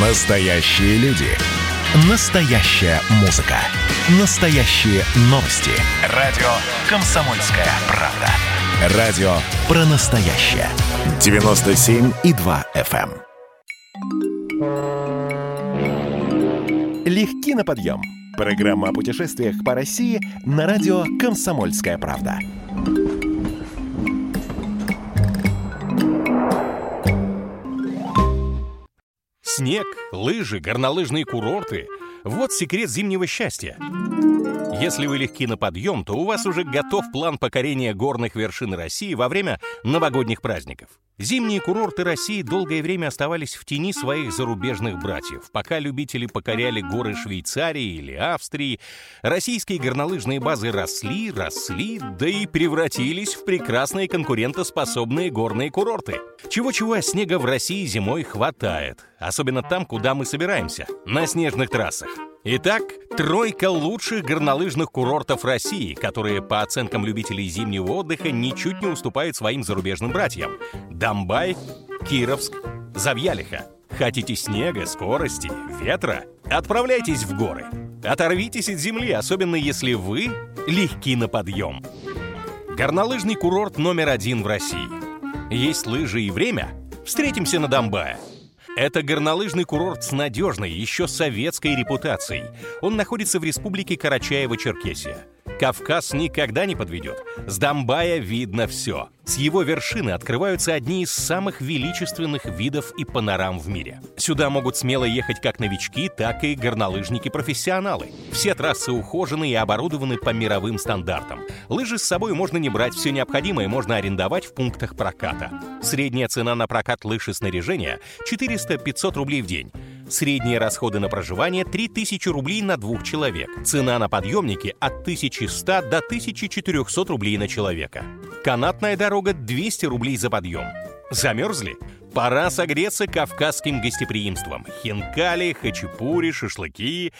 Настоящие люди. Настоящая музыка. Настоящие новости. Радио «Комсомольская правда». Радио про настоящее. 97,2 FM. Легки на подъем. Программа о путешествиях по России на радио «Комсомольская правда». Снег, лыжи, горнолыжные курорты – вот секрет зимнего счастья. Если вы легки на подъем, то у вас уже готов план покорения горных вершин России во время новогодних праздников. Зимние курорты России долгое время оставались в тени своих зарубежных братьев. Пока любители покоряли горы Швейцарии или Австрии, российские горнолыжные базы росли, да и превратились в прекрасные конкурентоспособные горные курорты. Чего-чего, а снега в России зимой хватает. Особенно там, куда мы собираемся – на снежных трассах. Итак, тройка лучших горнолыжных курортов России, которые, по оценкам любителей зимнего отдыха, ничуть не уступают своим зарубежным братьям. Домбай, Кировск, Завьялиха. Хотите снега, скорости, ветра? Отправляйтесь в горы. Оторвитесь от земли, особенно если вы легки на подъем. Горнолыжный курорт номер 1 в России. Есть лыжи и время? Встретимся на Домбае. Это горнолыжный курорт с надежной, еще советской репутацией. Он находится в республике Карачаево-Черкесия. Кавказ никогда не подведет. С Домбая видно все. С его вершины открываются одни из самых величественных видов и панорам в мире. Сюда могут смело ехать как новички, так и горнолыжники-профессионалы. Все трассы ухожены и оборудованы по мировым стандартам. Лыжи с собой можно не брать, все необходимое можно арендовать в пунктах проката. Средняя цена на прокат лыж и снаряжения – 400-500 рублей в день. Средние расходы на проживание – 3000 рублей на двух человек. Цена на подъемники – от 1100 до 1400 рублей на человека. Канатная дорога – 200 рублей за подъем. Замерзли? Пора согреться кавказским гостеприимством. Хинкали, хачапури, шашлыки.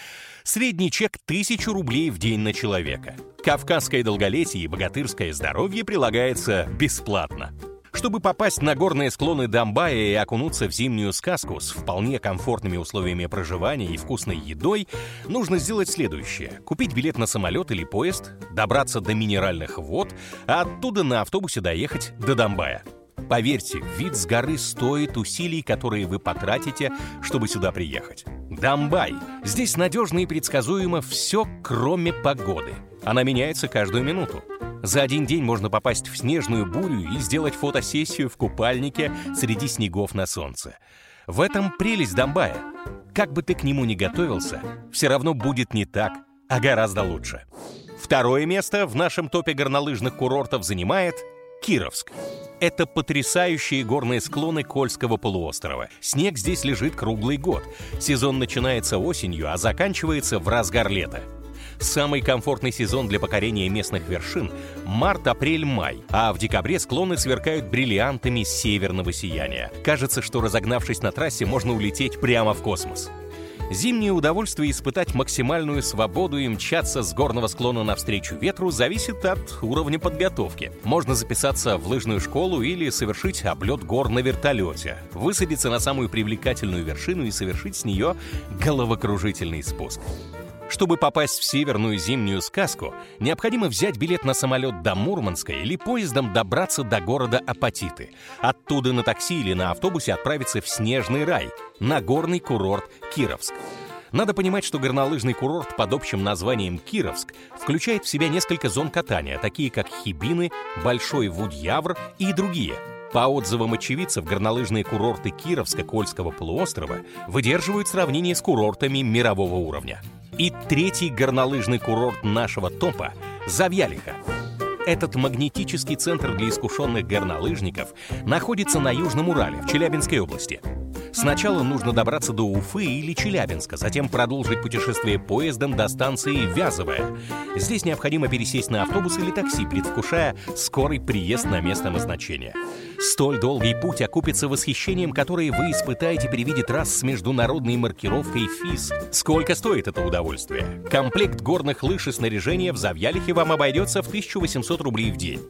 Средний чек – 1000 рублей в день на человека. Кавказское долголетие и богатырское здоровье прилагается бесплатно. Чтобы попасть на горные склоны Домбая и окунуться в зимнюю сказку с вполне комфортными условиями проживания и вкусной едой, нужно сделать следующее. Купить билет на самолет или поезд, добраться до минеральных вод, а оттуда на автобусе доехать до Домбая. Поверьте, вид с горы стоит усилий, которые вы потратите, чтобы сюда приехать. Домбай. Здесь надежно и предсказуемо все, кроме погоды. Она меняется каждую минуту. За один день можно попасть в снежную бурю и сделать фотосессию в купальнике среди снегов на солнце. В этом прелесть Домбая. Как бы ты к нему ни готовился, все равно будет не так, а гораздо лучше. Второе место в нашем топе горнолыжных курортов занимает Кировск. Это потрясающие горные склоны Кольского полуострова. Снег здесь лежит круглый год. Сезон начинается осенью, а заканчивается в разгар лета. Самый комфортный сезон для покорения местных вершин – март, апрель, май. А в декабре склоны сверкают бриллиантами северного сияния. Кажется, что разогнавшись на трассе, можно улететь прямо в космос. Зимнее удовольствие испытать максимальную свободу и мчаться с горного склона навстречу ветру зависит от уровня подготовки. Можно записаться в лыжную школу или совершить облет гор на вертолете, высадиться на самую привлекательную вершину и совершить с нее головокружительный спуск. Чтобы попасть в северную зимнюю сказку, необходимо взять билет на самолет до Мурманска или поездом добраться до города Апатиты. Оттуда на такси или на автобусе отправиться в снежный рай, на горный курорт Кировск. Надо понимать, что горнолыжный курорт под общим названием Кировск включает в себя несколько зон катания, такие как Хибины, Большой Вудьявр и другие. По отзывам очевидцев, горнолыжные курорты Кировска-Кольского полуострова выдерживают сравнение с курортами мирового уровня. И третий горнолыжный курорт нашего топа – Завьялиха. Этот магнетический центр для искушенных горнолыжников находится на Южном Урале, в Челябинской области. Сначала нужно добраться до Уфы или Челябинска, затем продолжить путешествие поездом до станции Вязовая. Здесь необходимо пересесть на автобус или такси, предвкушая скорый приезд на место назначения. Столь долгий путь окупится восхищением, которое вы испытаете при виде трасс с международной маркировкой ФИС. Сколько стоит это удовольствие? Комплект горных лыж и снаряжения в Завьялихе вам обойдется в 1800 рублей в день.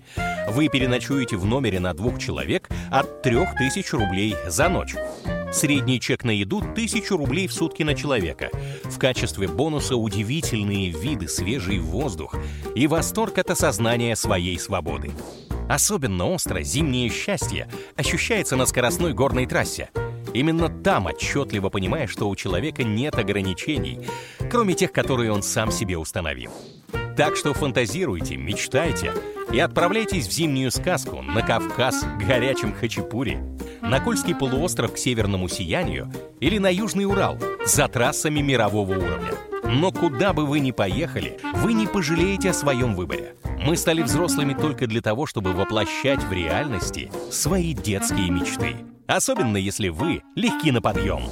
Вы переночуете в номере на двух человек от 3000 рублей за ночь. Средний чек на еду – 1000 рублей в сутки на человека. В качестве бонуса удивительные виды, свежий воздух и восторг от осознания своей свободы. Особенно остро зимнее счастье ощущается на скоростной горной трассе. Именно там отчетливо понимаешь, что у человека нет ограничений, кроме тех, которые он сам себе установил. Так что фантазируйте, мечтайте и отправляйтесь в зимнюю сказку на Кавказ к горячим хачапури, на Кольский полуостров к северному сиянию или на Южный Урал за трассами мирового уровня. Но куда бы вы ни поехали, вы не пожалеете о своем выборе. Мы стали взрослыми только для того, чтобы воплощать в реальности свои детские мечты. Особенно, если вы легки на подъем.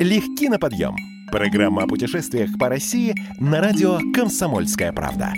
Легки на подъем. Программа о путешествиях по России на радио «Комсомольская правда».